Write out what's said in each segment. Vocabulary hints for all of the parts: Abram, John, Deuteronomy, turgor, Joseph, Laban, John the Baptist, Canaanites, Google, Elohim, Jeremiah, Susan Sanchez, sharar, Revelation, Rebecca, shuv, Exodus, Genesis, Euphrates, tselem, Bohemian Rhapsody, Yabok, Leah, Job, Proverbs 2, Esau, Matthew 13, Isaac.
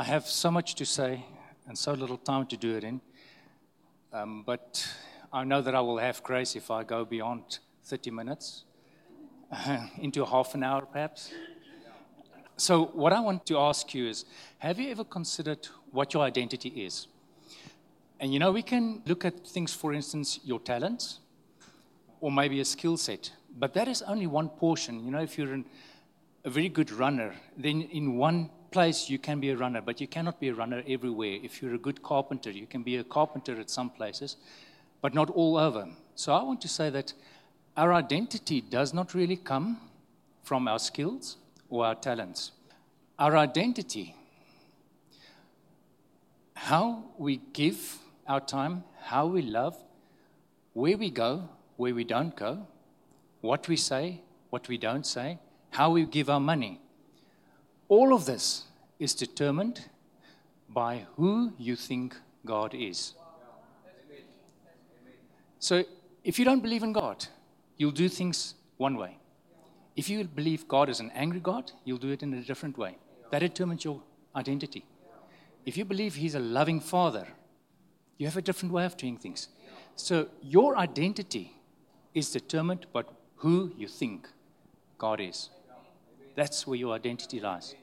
I have so much to say and so little time to do it in, but I know that I will have grace if I go beyond 30 minutes, into half an hour perhaps. So what I want to ask you is, have you ever considered what your identity is? And we can look at things, for instance, your talents, or maybe a skill set. But that is only one portion. If you're a very good runner, then in one place you can be a runner, but you cannot be a runner everywhere. If you're a good carpenter, you can be a carpenter at some places, but not all over. So I want to say that our identity does not really come from our skills or our talents. Our identity, how we give our time, how we love, where we go, where we don't go, what we say, what we don't say, how we give our money. All of this is determined by who you think God is. So if you don't believe in God, you'll do things one way. If you believe God is an angry God, you'll do it in a different way. That determines your identity. If you believe He's a loving Father, you have a different way of doing things. So your identity is determined by who you think God is. That's where your identity lies.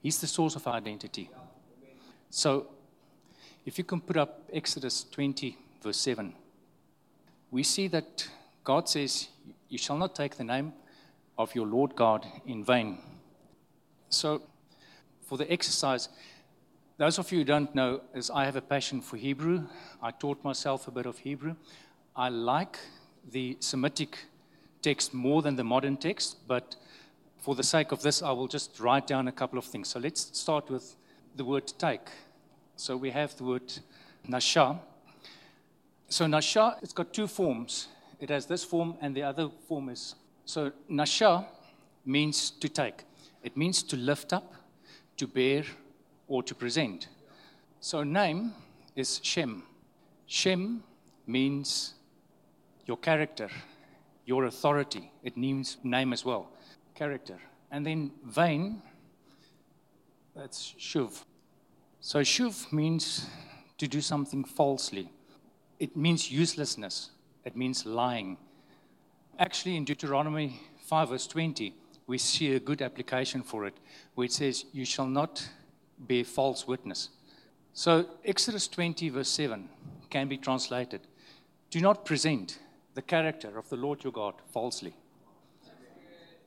He's the source of our identity. So if you can put up Exodus 20, verse 7, we see that God says, "You shall not take the name of your Lord God in vain." So for the exercise, those of you who don't know, is I have a passion for Hebrew. I taught myself a bit of Hebrew. I like the Semitic text more than the modern text, but for the sake of this, I will just write down a couple of things. So let's start with the word take. So we have the word nasha. So nasha, it's got two forms. It has this form and the other form is... So nasha means to take. It means to lift up, to bear, or to present. So name is Shem. Shem means your character, your authority. It means name as well, character. And then vain, that's shuv. So shuv means to do something falsely. It means uselessness. It means lying. Actually, in Deuteronomy 5 verse 20, we see a good application for it, where it says, "You shall not bear false witness." So Exodus 20 verse 7 can be translated, "Do not present the character of the Lord your God falsely."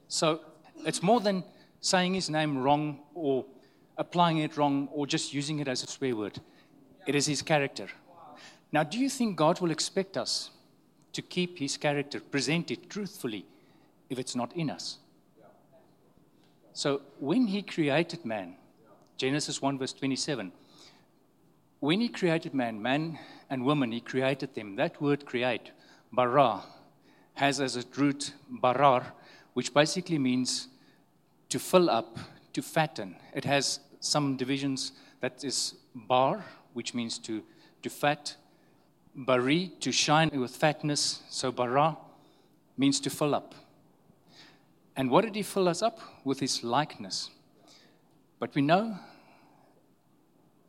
So it's more than saying His name wrong or applying it wrong or just using it as a swear word. It is His character. Now, do you think God will expect us to keep His character, present it truthfully, if it's not in us? So when He created man, Genesis 1 verse 27. When He created man and woman, He created them. That word create, bara, has as its root barar, which basically means to fill up, to fatten. It has some divisions that is bar, which means to fat, bari, to shine with fatness. So bara means to fill up. And what did He fill us up? With His likeness. But we know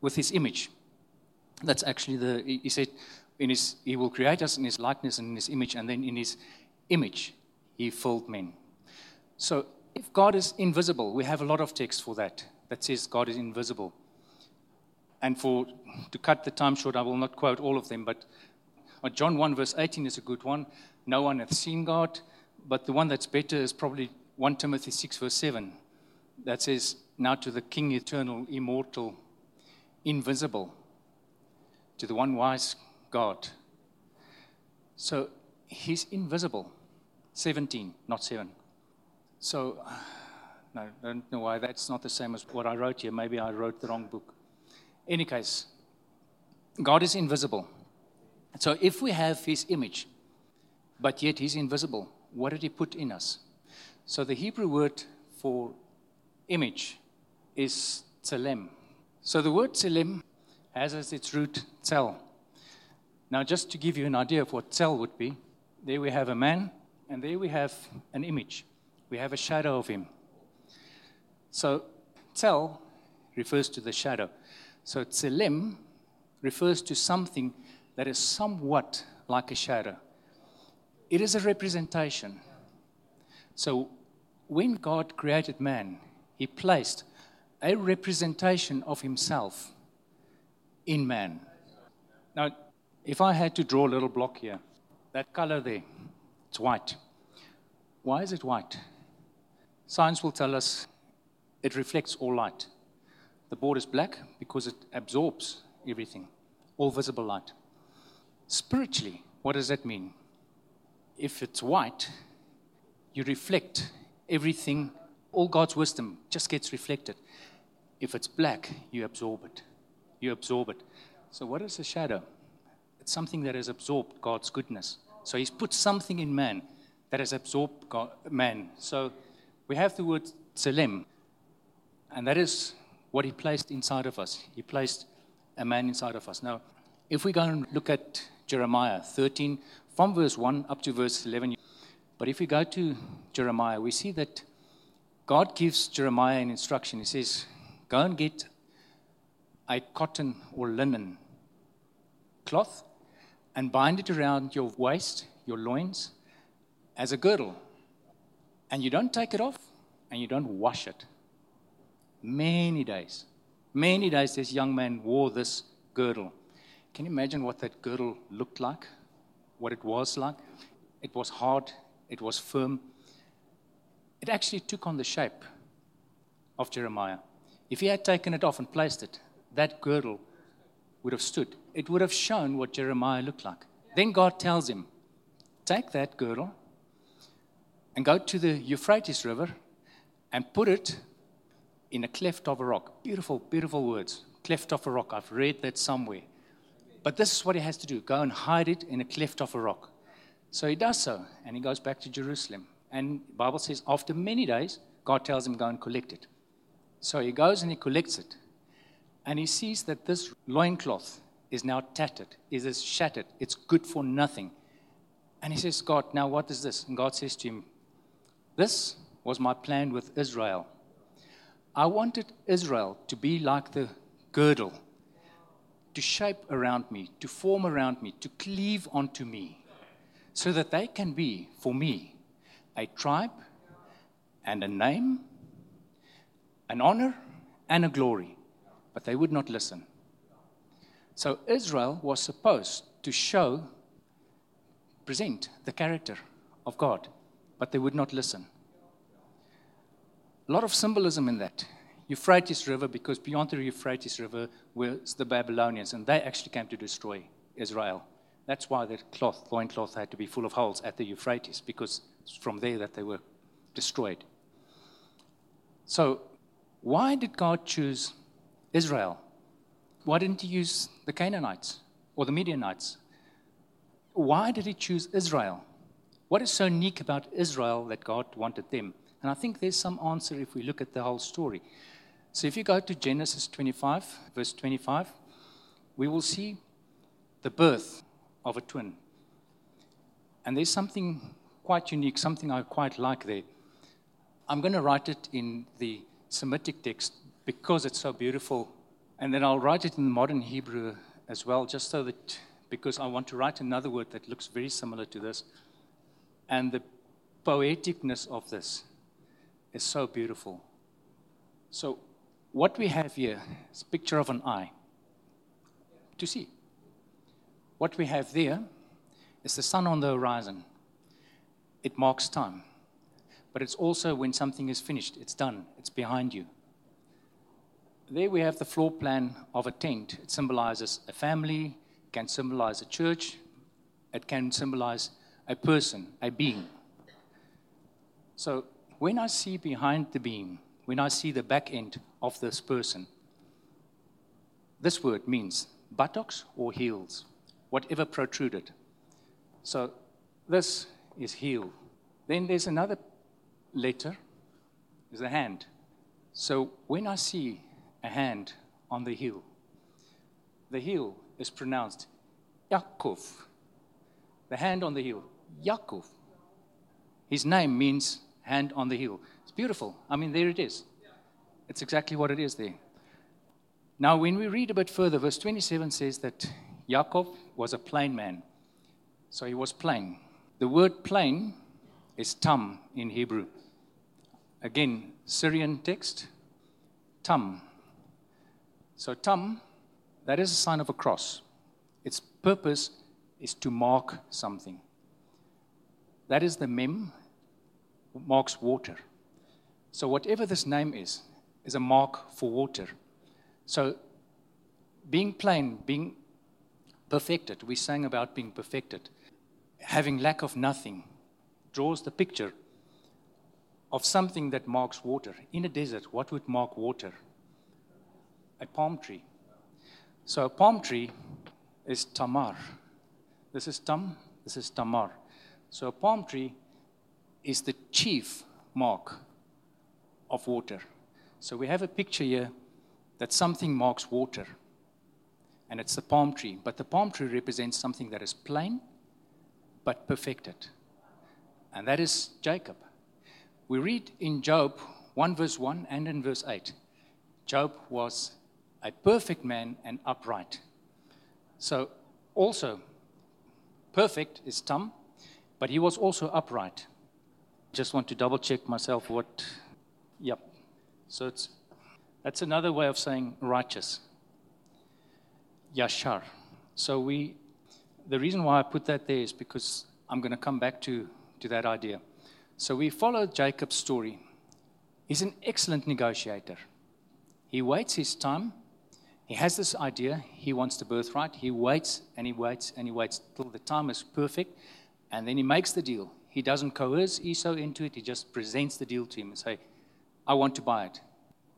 with His image. That's actually He said, He will create us in His likeness and in His image, and then in His image He filled men. So if God is invisible, we have a lot of text for that says God is invisible. And to cut the time short, I will not quote all of them, but John 1 verse 18 is a good one. No one hath seen God, but the one that's better is probably 1 Timothy 6 verse 7. That says, "Now to the King, eternal, immortal, invisible, to the one wise God." So He's invisible. 17, not 7. So I don't know why that's not the same as what I wrote here. Maybe I wrote the wrong book. In any case, God is invisible. So if we have His image, but yet He's invisible, what did He put in us? So the Hebrew word for image is tselem. So the word tselem has as its root tsel. Now, just to give you an idea of what tsel would be, there we have a man, and there we have an image. We have a shadow of him. So tsel refers to the shadow. So tselem refers to something that is somewhat like a shadow. It is a representation. So when God created man, he placed a representation of himself in man. Now, if I had to draw a little block here, that color there, it's white. Why is it white? Science will tell us it reflects all light. The board is black because it absorbs everything, all visible light. Spiritually, what does that mean? If it's white, you reflect everything, all God's wisdom just gets reflected. If it's black, you absorb it. So what is a shadow? It's something that has absorbed God's goodness. So he's put something in man that has absorbed God, man. So we have the word tselem, and that is what he placed inside of us. He placed a man inside of us. Now, if we go and look at Jeremiah 13, from verse 1 up to verse 11, but if we go to Jeremiah, we see that God gives Jeremiah an instruction. He says, go and get a cotton or linen cloth and bind it around your waist, your loins, as a girdle. And you don't take it off and you don't wash it. Many days this young man wore this girdle. Can you imagine what that girdle looked like? What it was like? It was hard. It was firm. It actually took on the shape of Jeremiah. If he had taken it off and placed it, that girdle would have stood. It would have shown what Jeremiah looked like. Yeah. Then God tells him, take that girdle and go to the Euphrates River and put it in a cleft of a rock. Beautiful, beautiful words. Cleft of a rock. I've read that somewhere. But this is what he has to do. Go and hide it in a cleft of a rock. So he does so, and he goes back to Jerusalem. And the Bible says, after many days, God tells him, go and collect it. So he goes and he collects it. And he sees that this loincloth is now tattered. It is shattered. It's good for nothing. And he says, God, now what is this? And God says to him, this was my plan with Israel. I wanted Israel to be like the girdle, to shape around me, to form around me, to cleave onto me, so that they can be, for me, a tribe and a name, an honor and a glory. But they would not listen. So Israel was supposed to present the character of God, but they would not listen. A lot of symbolism in that. Euphrates River, because beyond the Euphrates River was the Babylonians, and they actually came to destroy Israel. That's why the loincloth had to be full of holes at the Euphrates, because it's from there that they were destroyed. So why did God choose Israel? Why didn't he use the Canaanites or the Midianites? Why did he choose Israel? What is so unique about Israel that God wanted them? And I think there's some answer if we look at the whole story. So if you go to Genesis 25, verse 25, we will see the birth of a twin. And there's something quite unique, something I quite like there. I'm going to write it in the Semitic text because it's so beautiful. And then I'll write it in modern Hebrew as well, just so that, because I want to write another word that looks very similar to this. And the poeticness of this is so beautiful. So what we have here is a picture of an eye to see. What we have there is the sun on the horizon. It marks time. But it's also when something is finished, it's done, it's behind you. There we have the floor plan of a tent. It symbolizes a family, it can symbolize a church, it can symbolize a person, a being. So when I see behind the being, when I see the back end of this person, this word means buttocks or heels, whatever protruded. So this is heel. Then there's another letter, is the hand. So when I see a hand on the heel is pronounced Yaakov. The hand on the heel, Yaakov. His name means hand on the heel. It's beautiful. I mean, there it is. It's exactly what it is there. Now, when we read a bit further, verse 27 says that Yaakov was a plain man. So he was plain. The word plain is tam in Hebrew. Again, Syrian text, tam. So tam, that is a sign of a cross. Its purpose is to mark something. That is the mem, marks water. So whatever this name is a mark for water. So being plain, being perfected, we sang about being perfected, having lack of nothing, draws the picture of something that marks water. In a desert, what would mark water? A palm tree. So a palm tree is tamar. This is tam, this is tamar. So a palm tree is the chief mark of water. So we have a picture here that something marks water, and it's the palm tree. But the palm tree represents something that is plain but perfected, and that is Jacob. We read in Job 1 verse 1 and in verse 8, Job was a perfect man and upright. So also, perfect is tam, but he was also upright. Just want to double check myself what, yep. So that's another way of saying righteous. Yashar. So the reason why I put that there is because I'm going to come back to that idea. So we follow Jacob's story. He's an excellent negotiator. He waits his time. He has this idea. He wants the birthright. He waits and he waits and he waits till the time is perfect. And then he makes the deal. He doesn't coerce Esau into it. He just presents the deal to him and say, I want to buy it.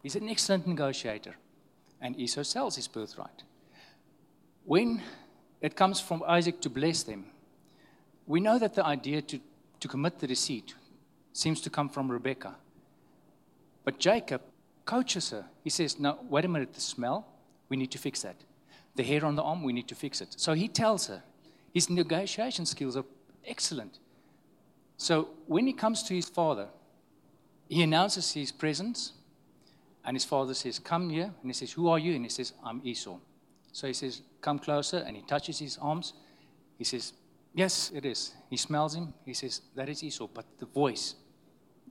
He's an excellent negotiator. And Esau sells his birthright. When it comes from Isaac to bless them, we know that the idea to commit the deceit seems to come from Rebecca. But Jacob coaches her. He says, no, wait a minute, the smell, we need to fix that. The hair on the arm, we need to fix it. So he tells her. His negotiation skills are excellent. So when he comes to his father, he announces his presence, and his father says, come here. And he says, who are you? And he says, I'm Esau. So he says, come closer, and he touches his arms. He says, yes, it is. He smells him. He says, that is Esau, but the voice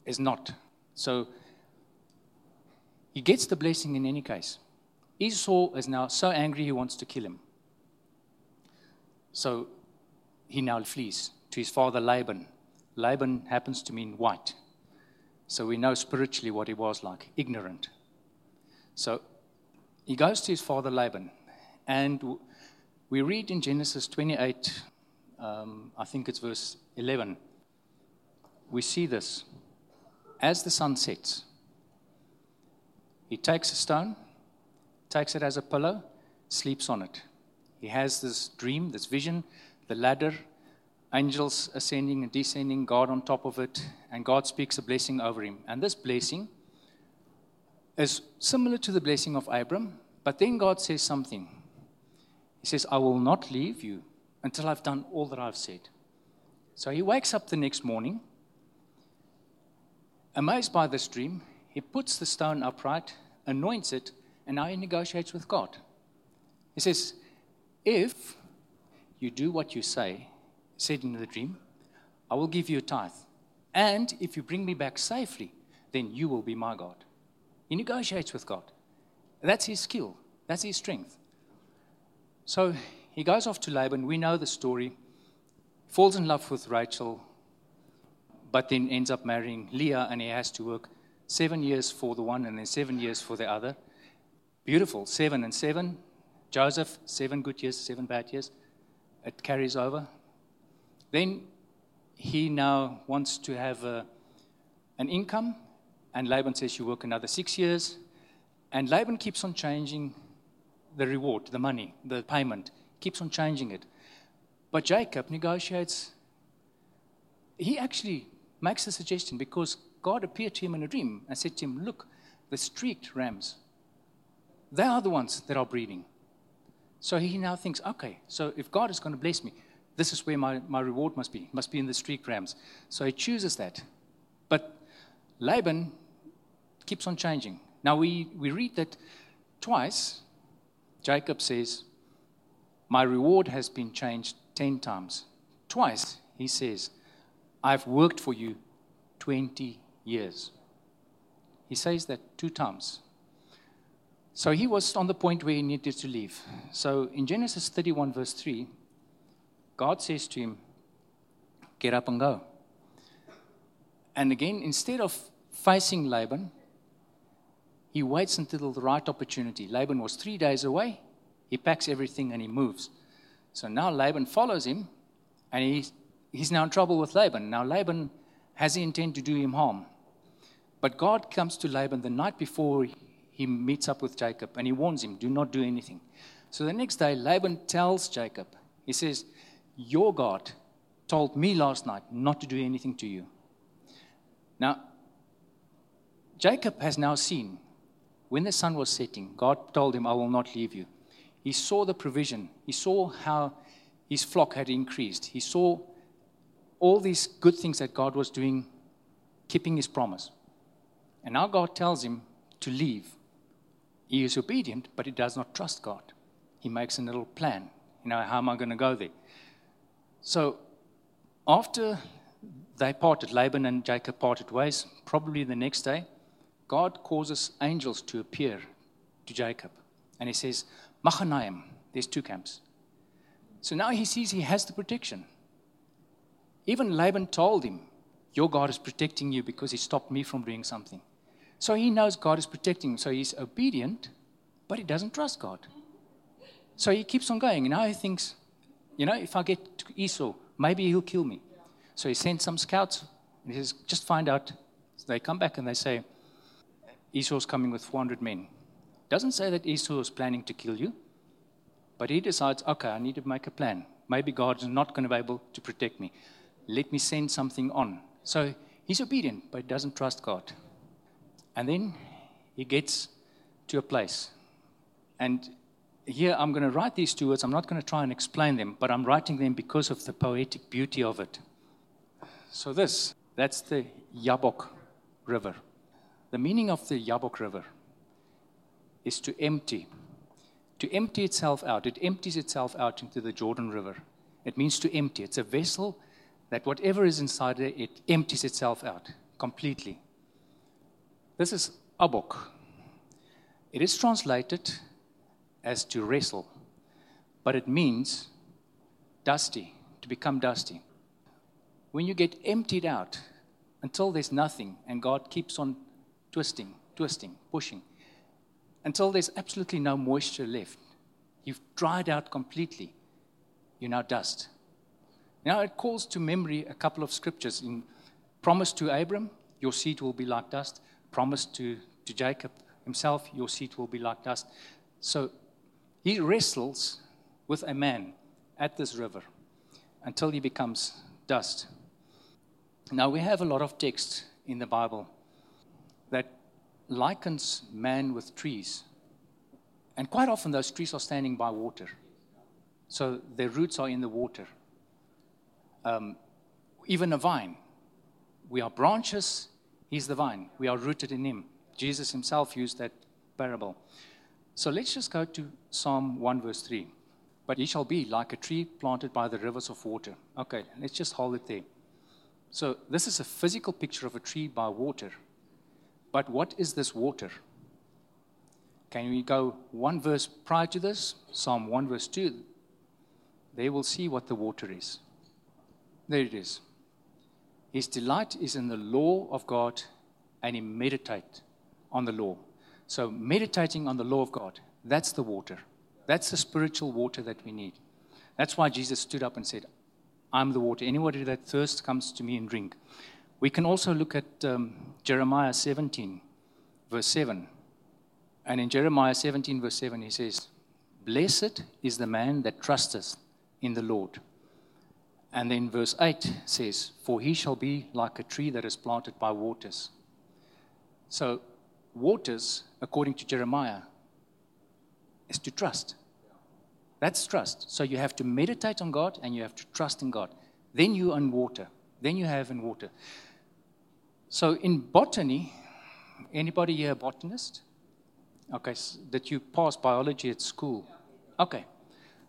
is not. So he gets the blessing in any case. Esau is now so angry he wants to kill him. So he now flees to his father Laban. Laban happens to mean white. So we know spiritually what he was like, ignorant. So he goes to his father Laban. And we read in Genesis 28, I think it's verse 11. We see this. As the sun sets, he takes a stone, takes it as a pillow, sleeps on it. He has this dream, this vision, the ladder, angels ascending and descending, God on top of it, and God speaks a blessing over him. And this blessing is similar to the blessing of Abram, but then God says something. He says, I will not leave you until I've done all that I've said. So he wakes up the next morning, amazed by this dream. He puts the stone upright, anoints it, and now he negotiates with God. He says, if you do what you say, said in the dream, I will give you a tithe. And if you bring me back safely, then you will be my God. He negotiates with God. That's his skill. That's his strength. So he goes off to Laban. We know the story. Falls in love with Rachel, but then ends up marrying Leah, and he has to work 7 years for the one and then 7 years for the other. Beautiful. 7 and 7. Joseph, 7 good years, 7 bad years. It carries over. Then he now wants to have an income, and Laban says, you work another 6 years. And Laban keeps on changing the reward, the money, the payment, keeps on changing it. But Jacob negotiates. He actually makes a suggestion because God appeared to him in a dream and said to him, look, the streaked rams, they are the ones that are breeding. So he now thinks, okay, so if God is going to bless me, this is where my reward must be in the streaked rams. So he chooses that. But Laban keeps on changing. Now, we read that twice Jacob says, my reward has been changed 10 times. Twice, he says, I've worked for you 20 years. He says that 2 times. So he was on the point where he needed to leave. So in Genesis 31, verse 3, God says to him, get up and go. And again, instead of facing Laban, he waits until the right opportunity. Laban was 3 days away. He packs everything and he moves. So now Laban follows him, and he's now in trouble with Laban. Now Laban has the intent to do him harm. But God comes to Laban the night before he meets up with Jacob, and he warns him, do not do anything. So the next day, Laban tells Jacob, he says, your God told me last night not to do anything to you. Now, Jacob has now seen, when the sun was setting, God told him, I will not leave you. He saw the provision. He saw how his flock had increased. He saw all these good things that God was doing, keeping his promise. And now God tells him to leave. He is obedient, but he does not trust God. He makes a little plan. You know, how am I going to go there? So after they parted, Laban and Jacob parted ways, probably the next day, God causes angels to appear to Jacob. And he says, Machanaim, there's 2 camps. So now he sees he has the protection. Even Laban told him, your God is protecting you because he stopped me from doing something. So he knows God is protecting him. So he's obedient, but he doesn't trust God. So he keeps on going. Now he thinks, you know, if I get to Esau, maybe he'll kill me. So he sends some scouts, and he says, just find out. So they come back and they say, Esau's coming with 400 men. Doesn't say that Esau is planning to kill you, but he decides, okay, I need to make a plan. Maybe God is not going to be able to protect me. Let me send something on. So he's obedient, but he doesn't trust God. And then he gets to a place. And here I'm going to write these 2 words. I'm not going to try and explain them, but I'm writing them because of the poetic beauty of it. So that's the Yabok River. The meaning of the Yabok River is to empty itself out. It empties itself out into the Jordan River. It means to empty. It's a vessel that whatever is inside it, it empties itself out completely. This is Abok. It is translated as to wrestle, but it means dusty, to become dusty. When you get emptied out until there's nothing, and God keeps on twisting, pushing, until there's absolutely no moisture left. You've dried out completely. You're now dust. Now it calls to memory a couple of scriptures. In promise to Abram, your seed will be like dust. Promise to Jacob himself, your seed will be like dust. So he wrestles with a man at this river until he becomes dust. Now, we have a lot of texts in the Bible that likens man with trees. And quite often those trees are standing by water. So their roots are in the water. Even a vine. We are branches. He's the vine. We are rooted in him. Jesus himself used that parable. So let's just go to Psalm 1 verse 3. But he shall be like a tree planted by the rivers of water. Okay, let's just hold it there. So this is a physical picture of a tree by water. But what is this water? Can we go 1 verse prior to this? Psalm 1 verse 2. They will see what the water is. There it is. His delight is in the law of God, and he meditates on the law. So meditating on the law of God, that's the water. That's the spiritual water that we need. That's why Jesus stood up and said, I'm the water. Anybody that thirsts comes to me and drink. We can also look at Jeremiah 17, verse 7. And in Jeremiah 17, verse 7, he says, blessed is the man that trusteth in the Lord. And then verse 8 says, for he shall be like a tree that is planted by waters. So waters, according to Jeremiah, is to trust. That's trust. So you have to meditate on God, and you have to trust in God. Then you own water. Then you have in water. So in botany, anybody here a botanist? Okay, so that you pass biology at school. Okay,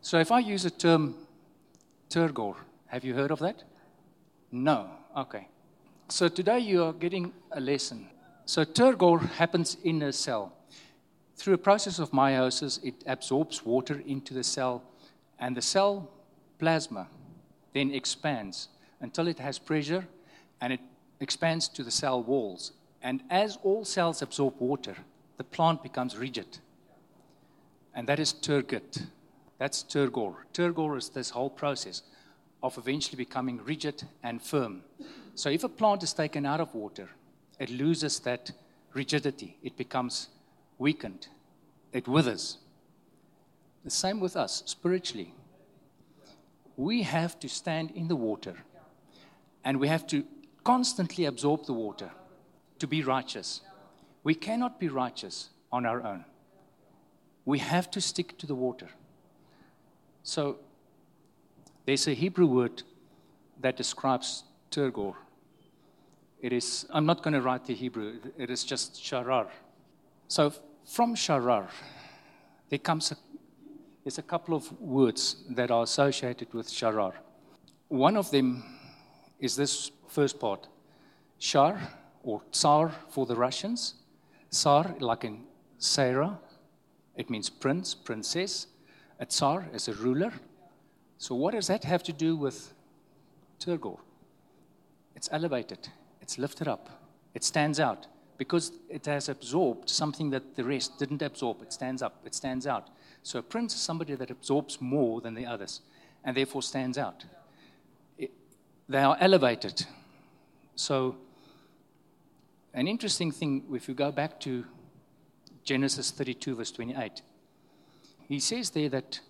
so if I use a term, turgor, have you heard of that? No, okay. So today you are getting a lesson. So turgor happens in a cell. Through a process of meiosis, it absorbs water into the cell, and the cell plasma then expands until it has pressure, and it expands to the cell walls. And as all cells absorb water, the plant becomes rigid. And that is turgid. That's turgor. Turgor is this whole process of eventually becoming rigid and firm. So if a plant is taken out of water, it loses that rigidity. It becomes weakened. It withers. The same with us spiritually. We have to stand in the water, and we have to constantly absorb the water to be righteous. We cannot be righteous on our own. We have to stick to the water. So there's a Hebrew word that describes turgor. It is, I'm not going to write the Hebrew, it is just sharar. So from sharar, there comes there's a couple of words that are associated with sharar. One of them is this first part, shar or tsar for the Russians. Tsar, like in Sarah, it means prince, princess. A tsar is a ruler. So what does that have to do with turgor? It's elevated. It's lifted up. It stands out because it has absorbed something that the rest didn't absorb. It stands up. It stands out. So a prince is somebody that absorbs more than the others and therefore stands out. They are elevated. So an interesting thing, if you go back to Genesis 32, verse 28, he says there that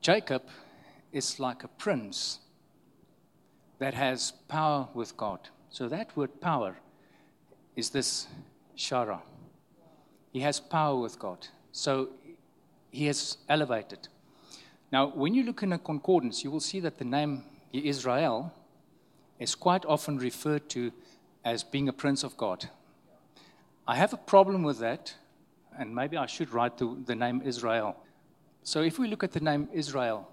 Jacob is like a prince that has power with God. So that word power is this shara. He has power with God. So he is elevated. Now, when you look in a concordance, you will see that the name Israel is quite often referred to as being a prince of God. I have a problem with that, and maybe I should write the name Israel. So if we look at the name Israel,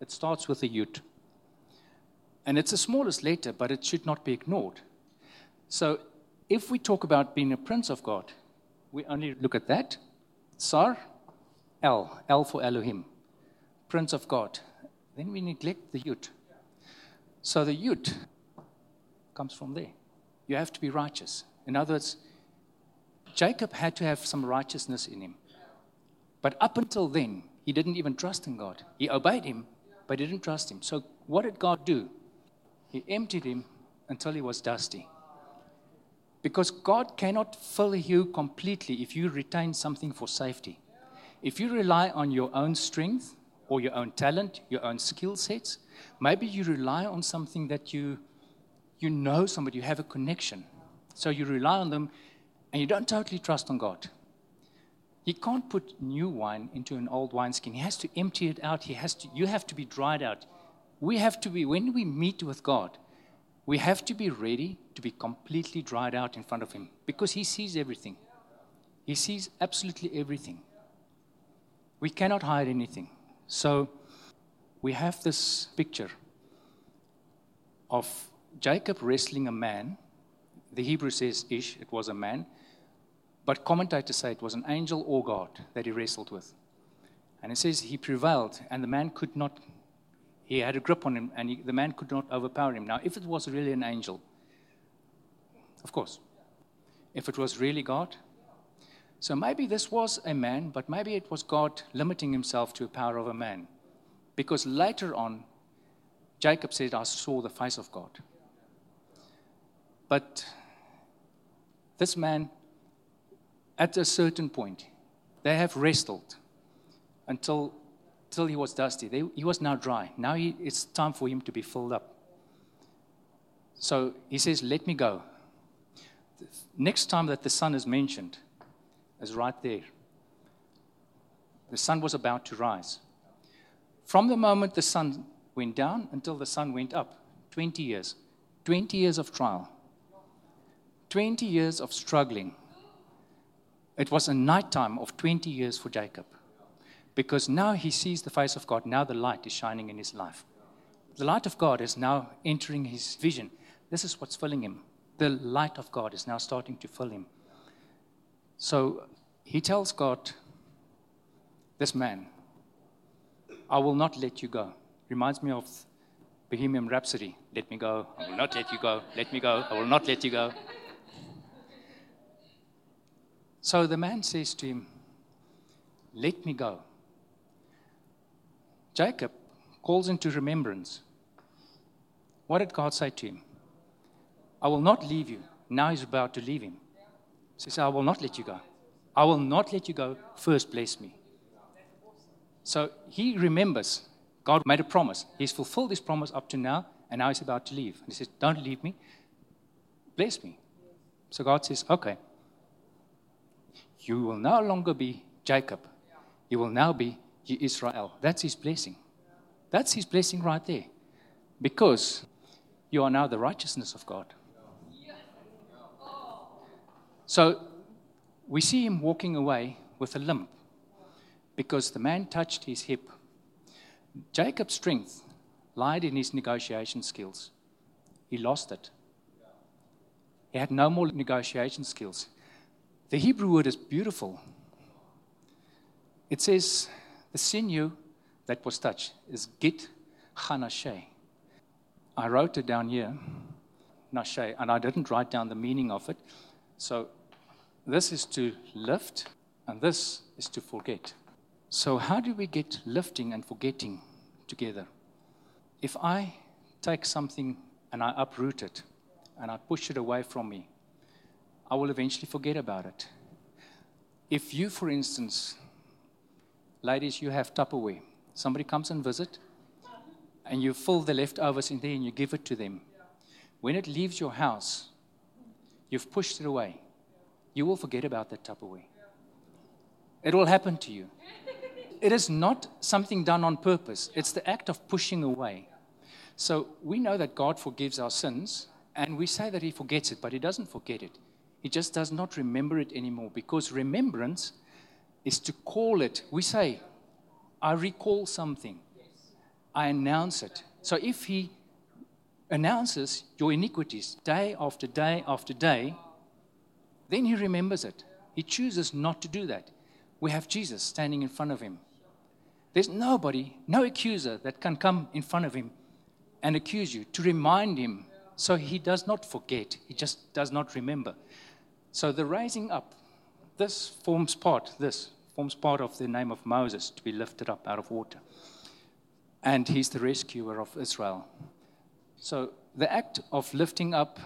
it starts with a yud. And it's the smallest letter, but it should not be ignored. So if we talk about being a prince of God, we only look at that. Tsar, El, El for Elohim, prince of God. Then we neglect the yud. So the yud comes from there. You have to be righteous. In other words, Jacob had to have some righteousness in him. But up until then, he didn't even trust in God. He obeyed him, but he didn't trust him. So what did God do? He emptied him until he was dusty. Because God cannot fill you completely if you retain something for safety. If you rely on your own strength or your own talent, your own skill sets, maybe you rely on something that you know somebody, you have a connection. So you rely on them and you don't totally trust on God. He can't put new wine into an old wineskin. He has to empty it out. You have to be dried out. We have to be, when we meet with God, we have to be ready to be completely dried out in front of Him because He sees everything. He sees absolutely everything. We cannot hide anything. So we have this picture of Jacob wrestling a man. The Hebrew says Ish, it was a man. But commentators say it was an angel or God that he wrestled with. And it says he prevailed, and the man could not, he had a grip on him, and the man could not overpower him. Now, if it was really an angel, of course. If it was really God, so maybe this was a man, but maybe it was God limiting himself to the power of a man. Because later on, Jacob said, I saw the face of God. But this man, at a certain point, they have wrestled until he was dusty. He was now dry. Now it's time for him to be filled up. So he says, let me go. The next time that the sun is mentioned is right there. The sun was about to rise. From the moment the sun went down until the sun went up, 20 years. 20 years of trial. 20 years of struggling. It was a night time of 20 years for Jacob, because now he sees the face of God. Now the light is shining in his life. The light of God is now entering his vision. This is what's filling him. The light of God is now starting to fill him. So he tells God, this man, I will not let you go. Reminds me of Bohemian Rhapsody. Let me go. I will not let you go. Let me go. I will not let you go. So the man says to him, let me go. Jacob calls into remembrance. What did God say to him? I will not leave you. Now he's about to leave him. So he says, I will not let you go. I will not let you go. First bless me. So he remembers God made a promise. He's fulfilled his promise up to now, and now he's about to leave. And he says, don't leave me. Bless me. So God says, okay. You will no longer be Jacob. You will now be Israel. That's his blessing. That's his blessing right there. Because you are now the righteousness of God. So we see him walking away with a limp because the man touched his hip. Jacob's strength lied in his negotiation skills. He lost it. He had no more negotiation skills. The Hebrew word is beautiful. It says the sinew that was touched is git chanashe. I wrote it down here, nashe, and I didn't write down the meaning of it. So this is to lift, and this is to forget. So how do we get lifting and forgetting together? If I take something and I uproot it, and I push it away from me, I will eventually forget about it. If you, for instance, ladies, you have Tupperware. Somebody comes and visits, and you fill the leftovers in there and you give it to them. When it leaves your house, you've pushed it away. You will forget about that Tupperware. It will happen to you. It is not something done on purpose. It's the act of pushing away. So we know that God forgives our sins, and we say that He forgets it, but He doesn't forget it. He just does not remember it anymore, because remembrance is to call it. We say, I recall something. I announce it. So if He announces your iniquities day after day after day, then He remembers it. He chooses not to do that. We have Jesus standing in front of Him. There's nobody, no accuser that can come in front of Him and accuse you, to remind Him. So He does not forget. He just does not remember. So the raising up, this forms part of the name of Moses, to be lifted up out of water. And he's the rescuer of Israel. So the act of lifting up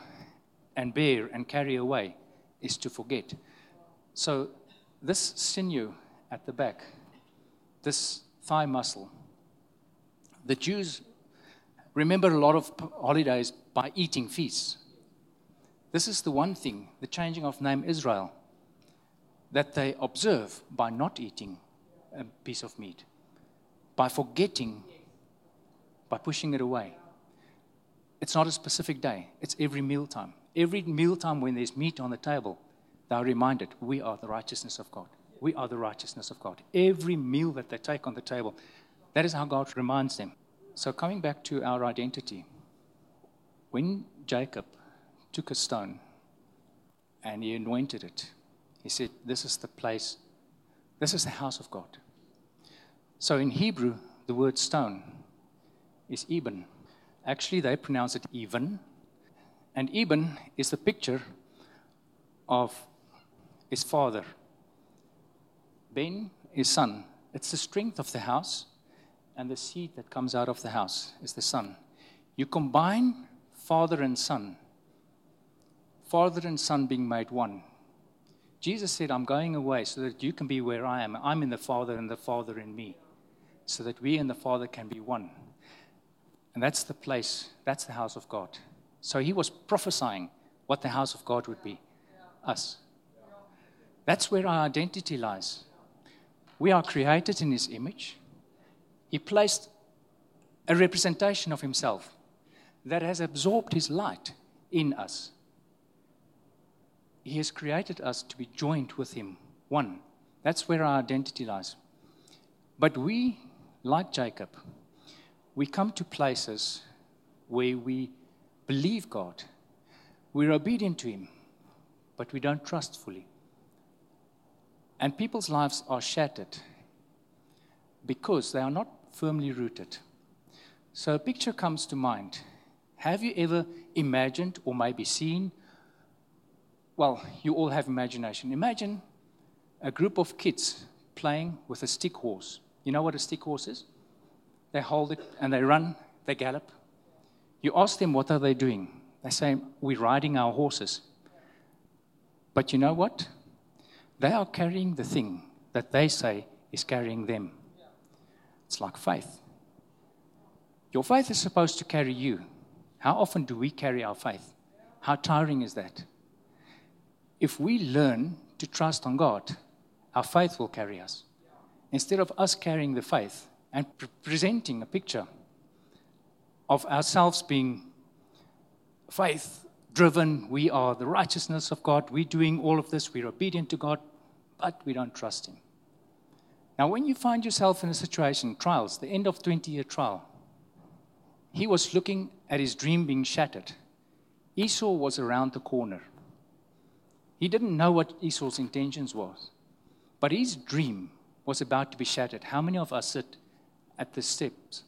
and bear and carry away is to forget. So this sinew at the back, this thigh muscle, the Jews remember a lot of holidays by eating feasts. This is the one thing, the changing of name Israel, that they observe by not eating a piece of meat, by forgetting, by pushing it away. It's not a specific day. It's every mealtime. Every mealtime when there's meat on the table, they are reminded, we are the righteousness of God. We are the righteousness of God. Every meal that they take on the table, that is how God reminds them. So coming back to our identity, when Jacob took a stone and he anointed it, he said, this is the place, this is the house of God. So in Hebrew, the word stone is Eben. Actually, they pronounce it even. And Eben is the picture of his father. Ben is son. It's the strength of the house, and the seed that comes out of the house is the son. You combine father and son being made one. Jesus said, I'm going away so that you can be where I am. I'm in the Father and the Father in me, so that we and the Father can be one. And that's the place, that's the house of God. So he was prophesying what the house of God would be, us. That's where our identity lies. We are created in his image. He placed a representation of himself that has absorbed his light in us. He has created us to be joined with him. one. That's where our identity lies. But we, like Jacob, we come to places where we believe God. We're obedient to Him, but we don't trust fully. And people's lives are shattered because they are not firmly rooted. So a picture comes to mind. Have you ever imagined or maybe seen? Well, you all have imagination. Imagine a group of kids playing with a stick horse. You know what a stick horse is? They hold it and they run, they gallop. You ask them, what are they doing? They say, we're riding our horses. But you know what? They are carrying the thing that they say is carrying them. It's like faith. Your faith is supposed to carry you. How often do we carry our faith? How tiring is that? If we learn to trust on God, our faith will carry us. Instead of us carrying the faith and presenting a picture of ourselves being faith-driven, we are the righteousness of God, we're doing all of this, we're obedient to God, but we don't trust Him. Now, when you find yourself in a situation, trials, the end of 20-year trial, he was looking at his dream being shattered. Esau was around the corner. He didn't know what Esau's intentions was, but his dream was about to be shattered. How many of us sit at the steps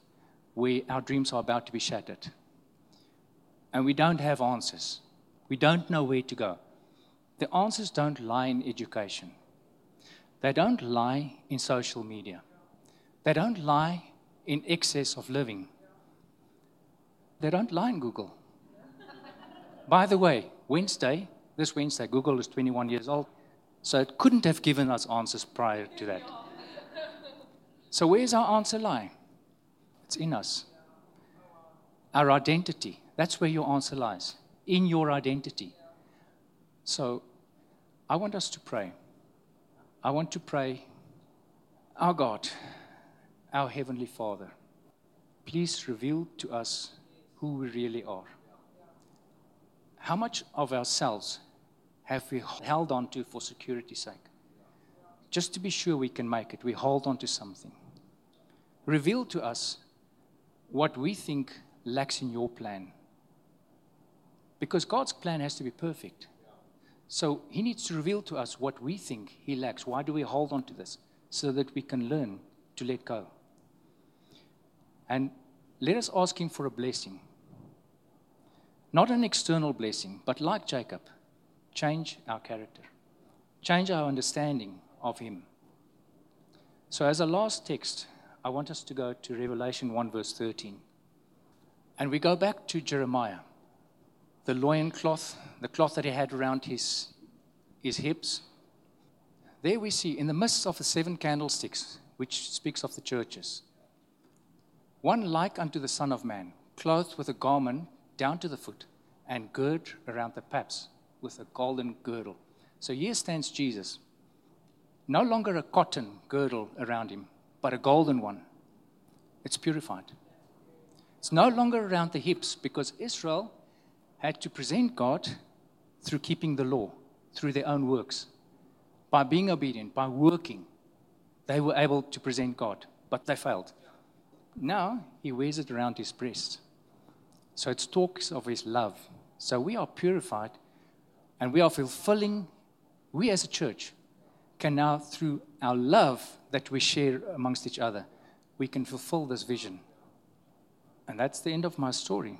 where our dreams are about to be shattered? And we don't have answers. We don't know where to go. The answers don't lie in education. They don't lie in social media. They don't lie in excess of living. They don't lie in Google. By the way, this Wednesday, Google is 21 years old, so it couldn't have given us answers prior to that. So where's our answer lie? It's in us. Our identity. That's where your answer lies, in your identity. So I want us to pray. I want to pray, our God, our Heavenly Father, please reveal to us who we really are. How much of ourselves have we held on to for security's sake? Just to be sure we can make it, we hold on to something. Reveal to us what we think lacks in your plan. Because God's plan has to be perfect. So He needs to reveal to us what we think He lacks. Why do we hold on to this? So that we can learn to let go. And let us ask Him for a blessing. Not an external blessing, but like Jacob, change our character. Change our understanding of Him. So as a last text, I want us to go to Revelation 1 verse 13. And we go back to Jeremiah. The loin cloth, the cloth that he had around his hips. There we see, in the midst of the 7 candlesticks, which speaks of the churches, one like unto the Son of Man, clothed with a garment down to the foot, and girded around the paps with a golden girdle. So here stands Jesus. No longer a cotton girdle around Him, but a golden one. It's purified. It's no longer around the hips, because Israel had to present God through keeping the law, through their own works. By being obedient, by working, they were able to present God, but they failed. Now, He wears it around His breast. So it talks of His love. So we are purified, and we are fulfilling, we as a church can now, through our love that we share amongst each other, we can fulfill this vision. And that's the end of my story.